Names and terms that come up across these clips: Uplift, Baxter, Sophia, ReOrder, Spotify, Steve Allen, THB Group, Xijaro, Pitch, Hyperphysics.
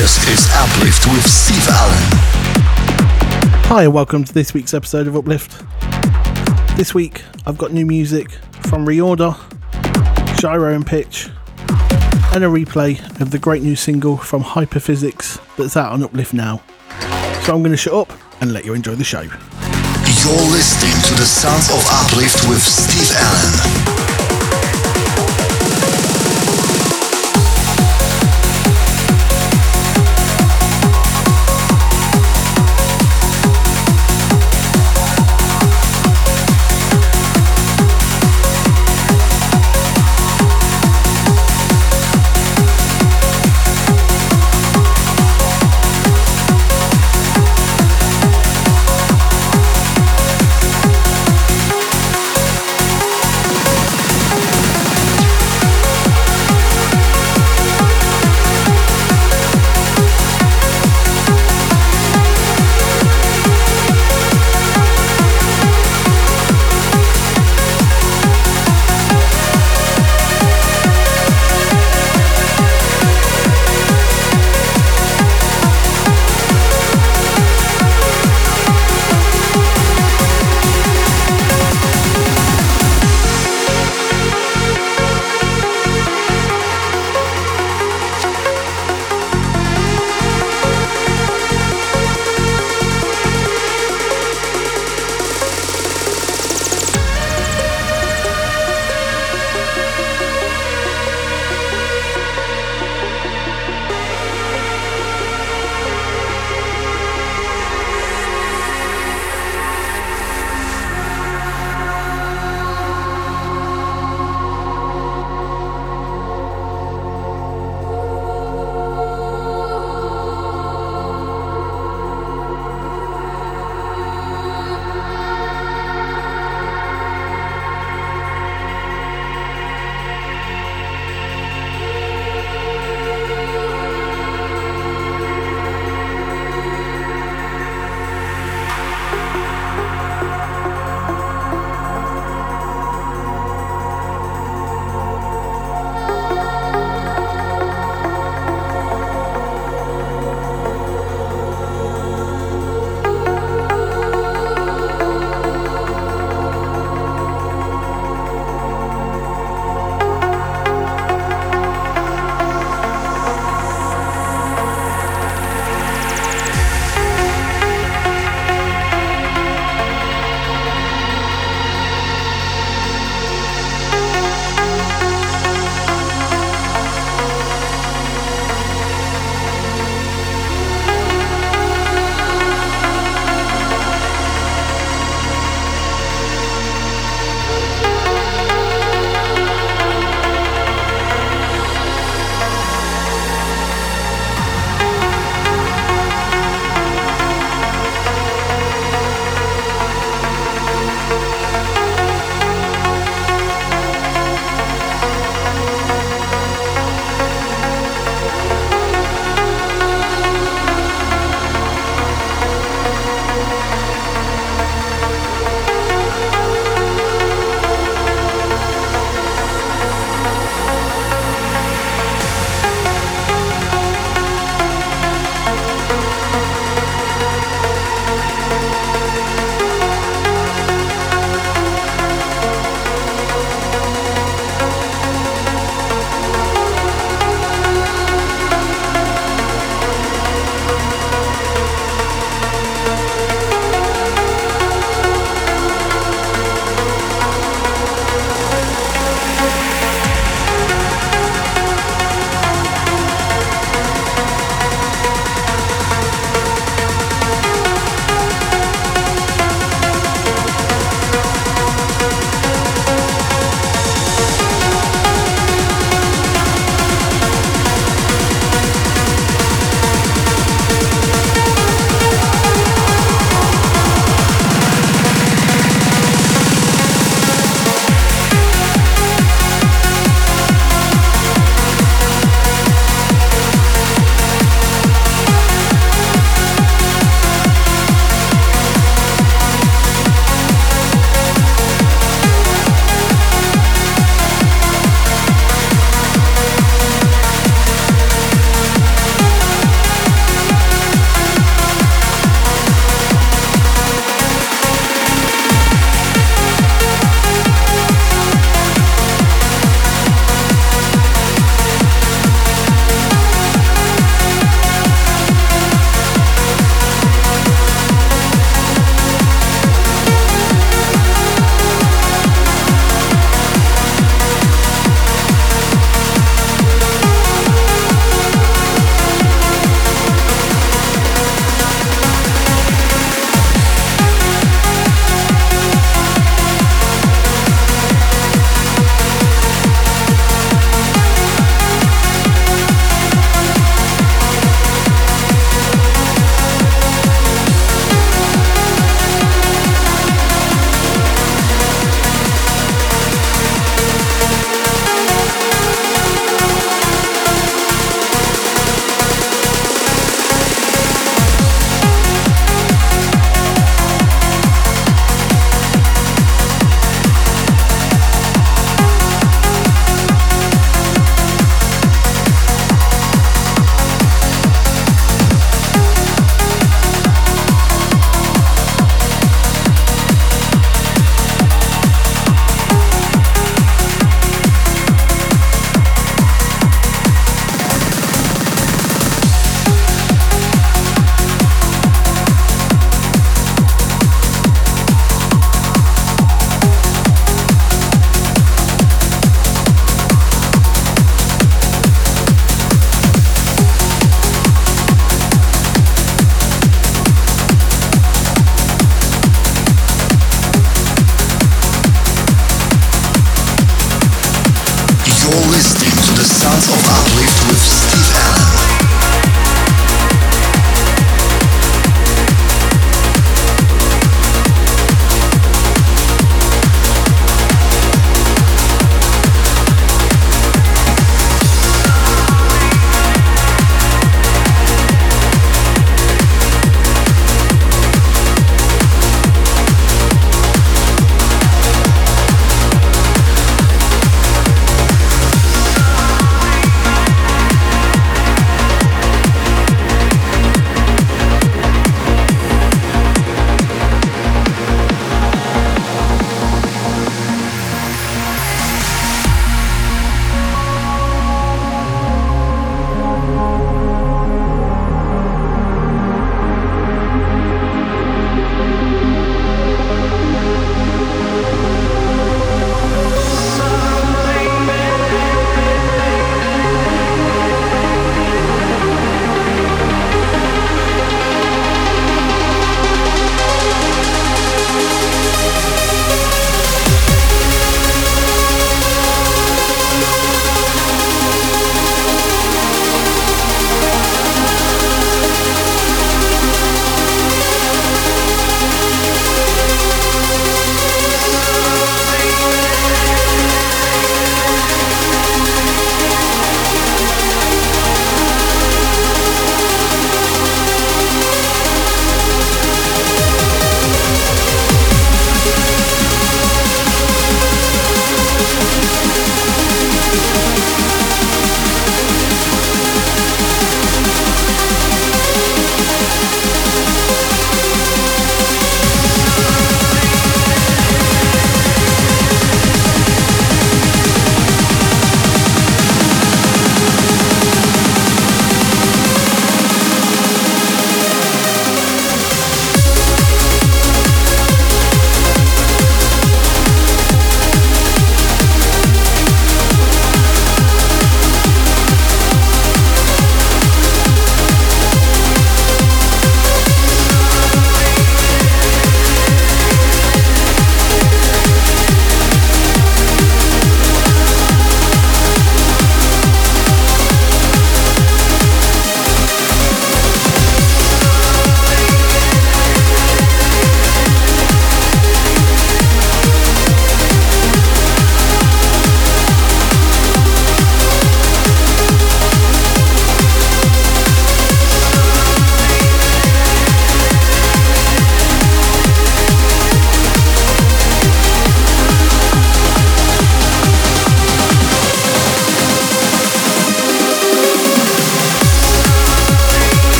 This is Uplift with Steve Allen. Hi, and welcome to this week's episode of Uplift. This week, I've got new music from ReOrder, Xijaro and Pitch, and a replay of the great new single from Hyperphysics that's out on Uplift now. So I'm going to shut up and let you enjoy the show. You're listening to the sounds of Uplift with Steve Allen.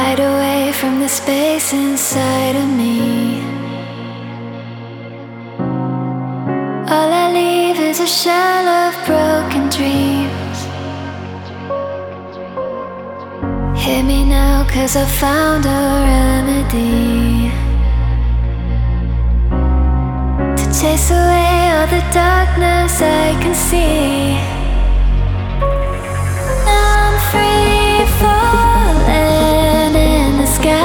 hide away from the space inside of me. All I leave is a shell of broken dreams. Hit me now, 'cause I found a remedy to chase away all the darkness I can see. Now I'm free falling in the sky.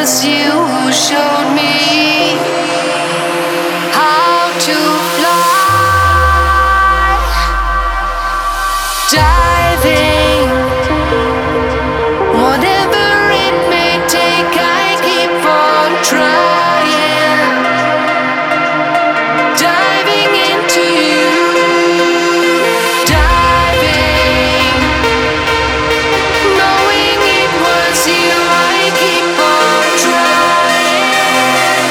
was you who showed me how to fly. Diving, whatever it may take, I keep on trying. Diving into you, diving, knowing it was you. Keep on trying.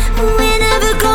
We're never going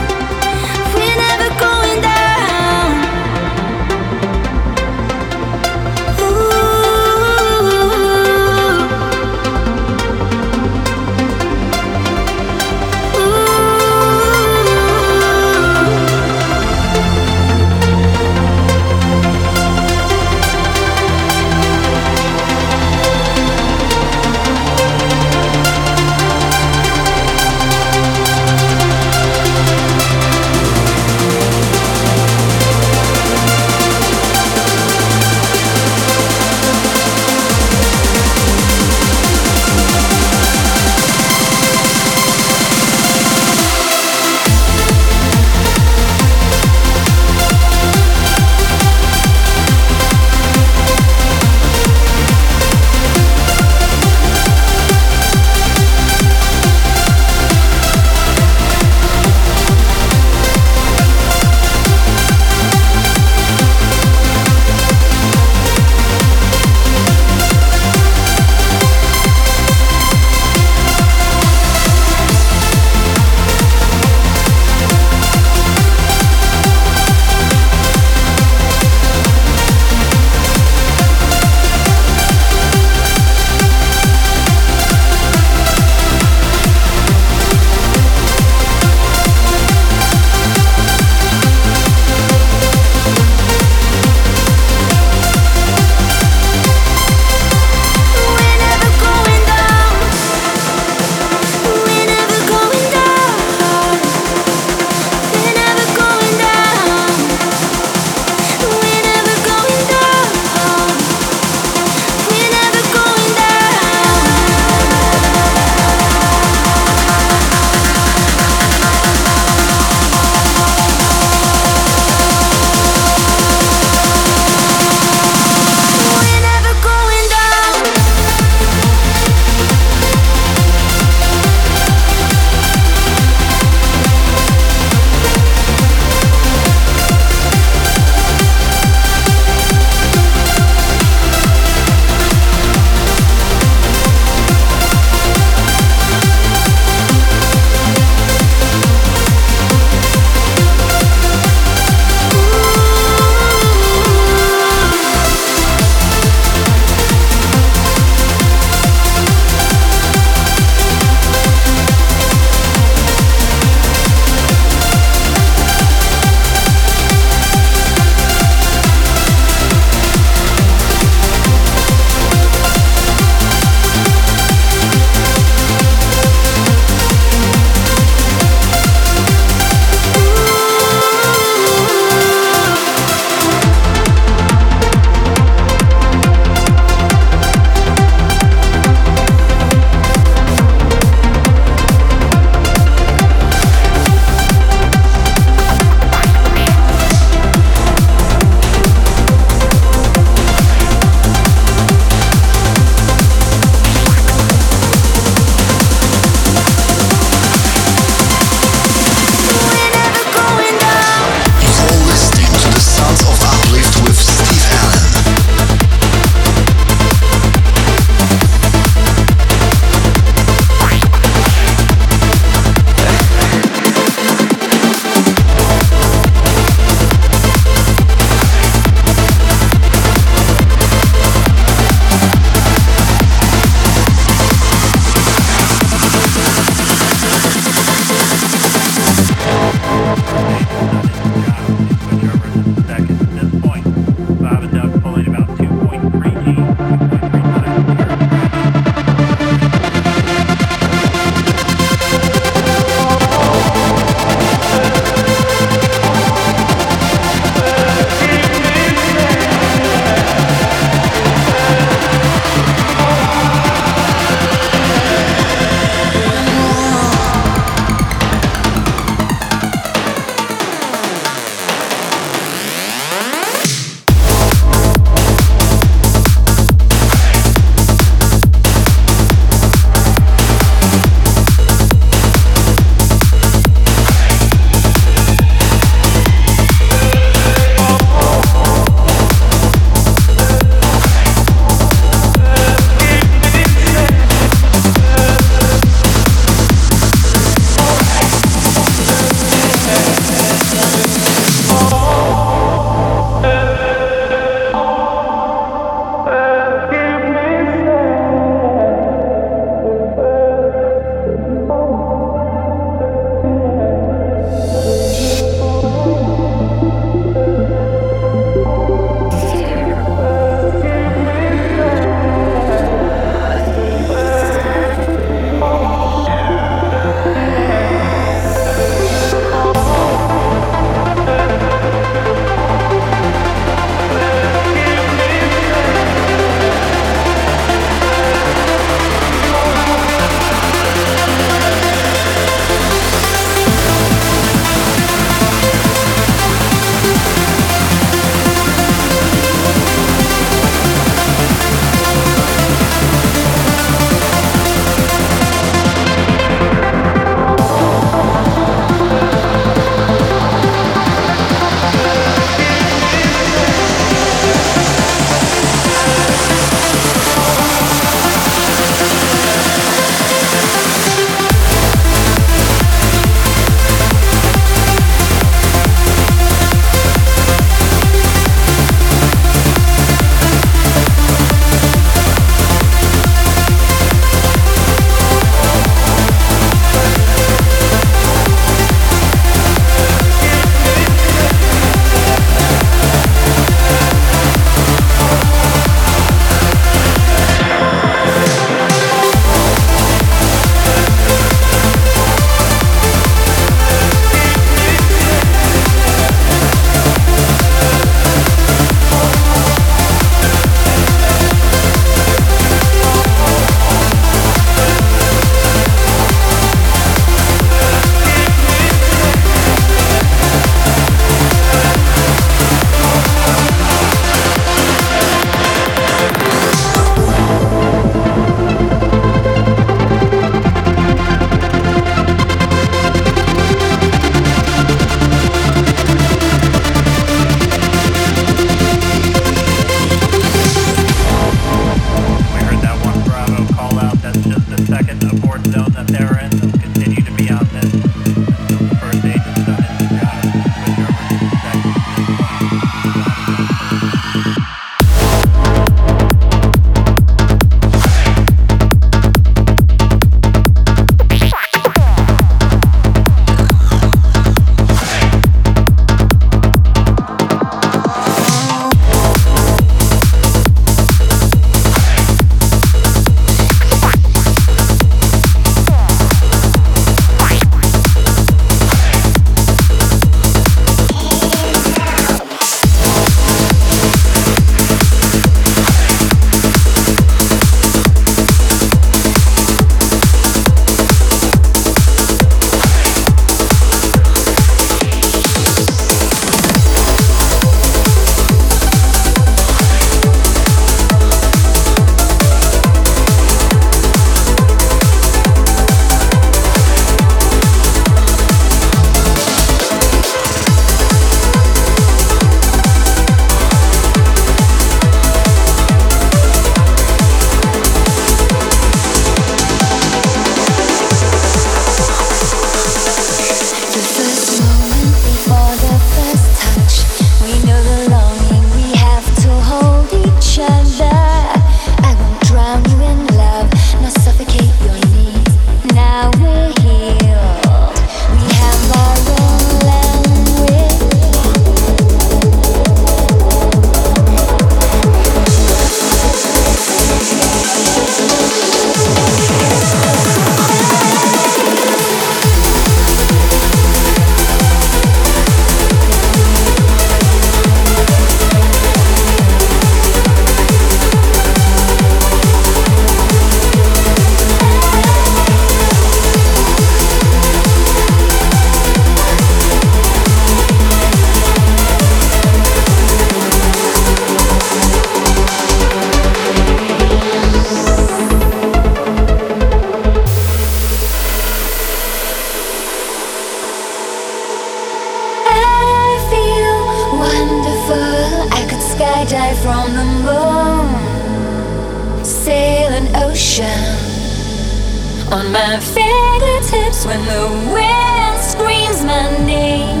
ocean on my fingertips when the wind screams my name.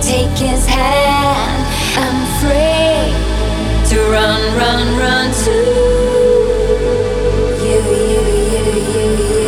Take his hand, I'm free to run, run, run to you, you, you, you, you.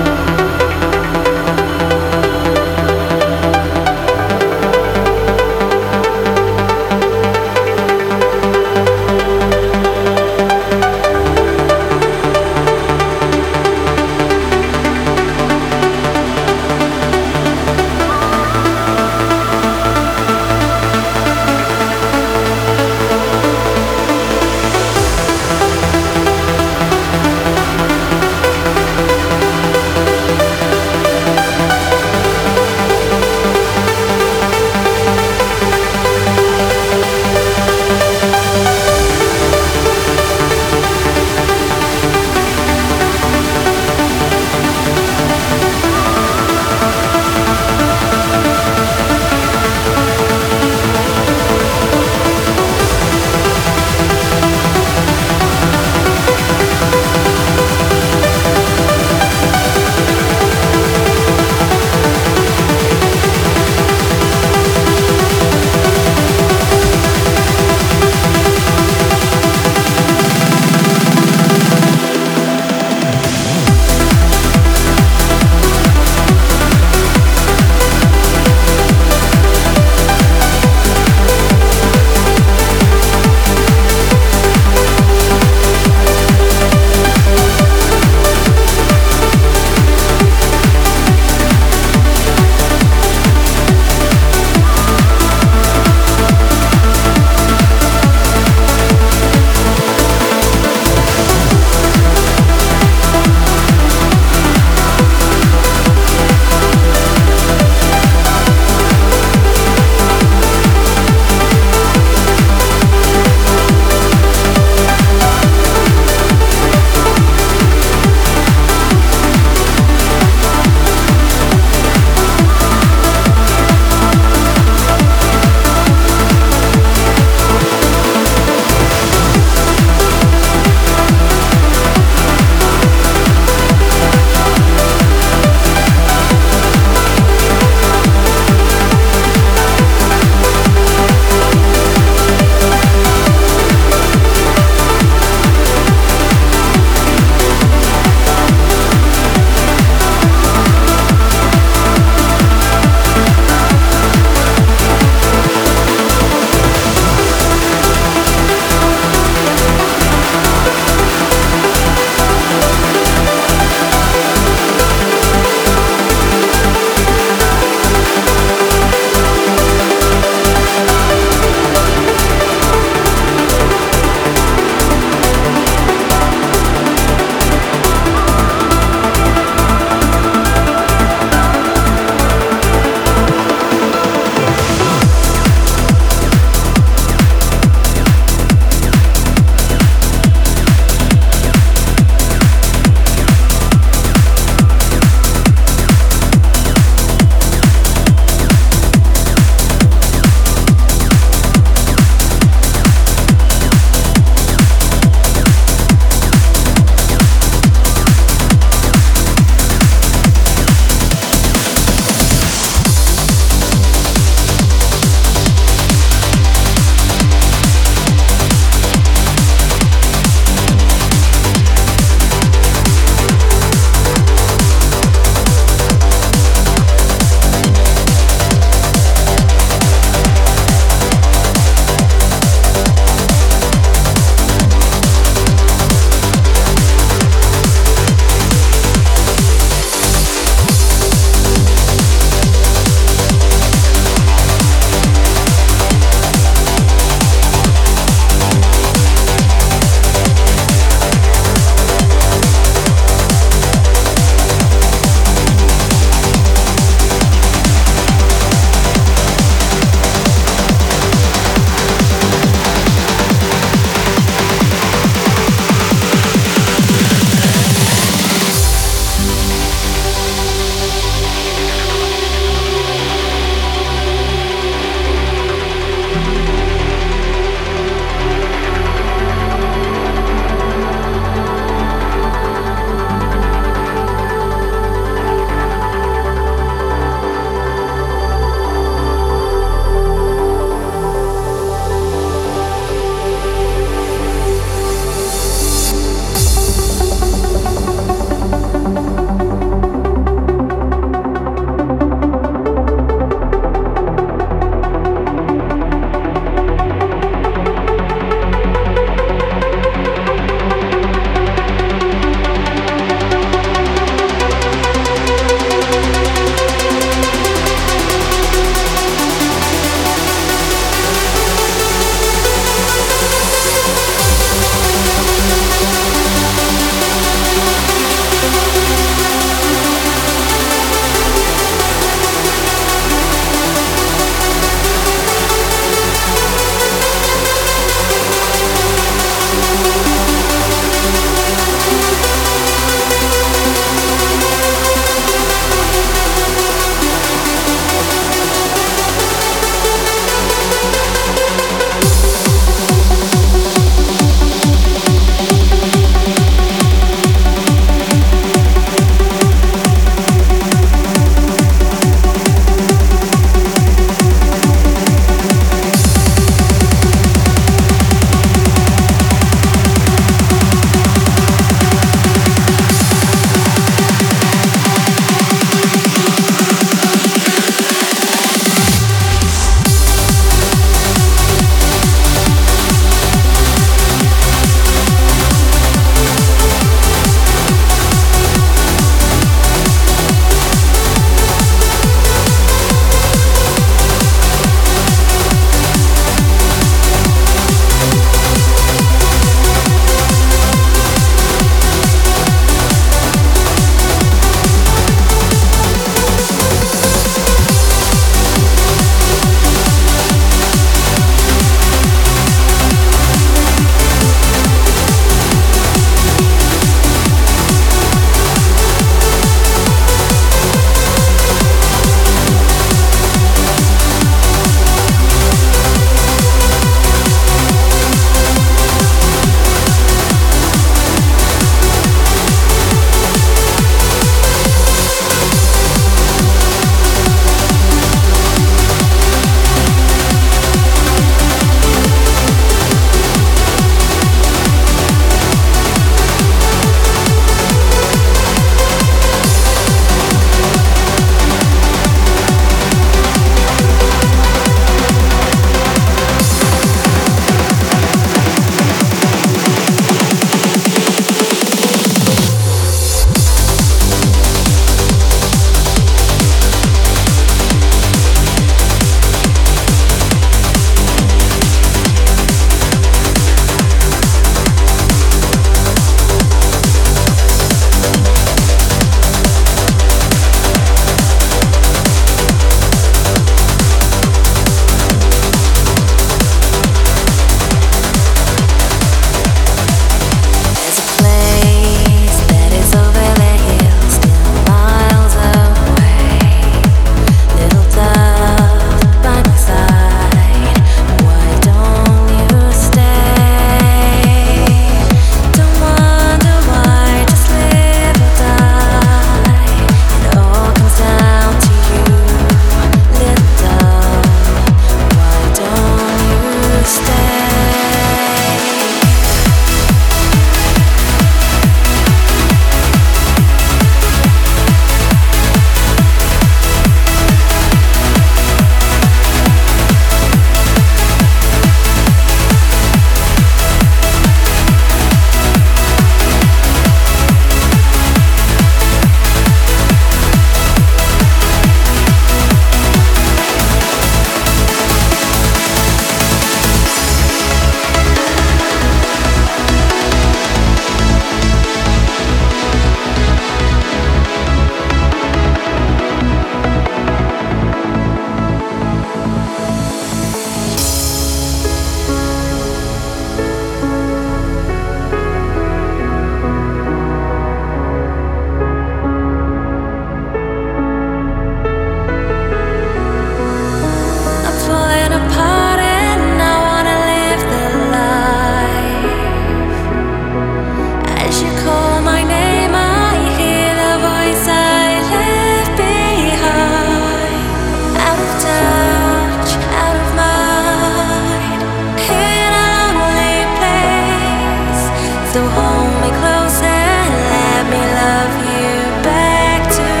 So hold me close and let me love you back to you.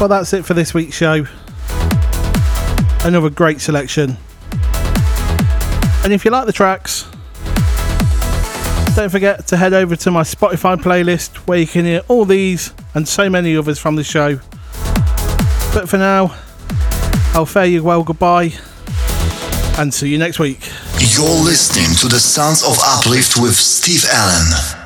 Well, that's it for this week's show. Another great selection. And if you like the tracks, don't forget to head over to my Spotify playlist where you can hear all these and so many others from the show. But for now, I'll fare you well goodbye and see you next week. You're listening to the Sounds of Uplift with Steve Allen.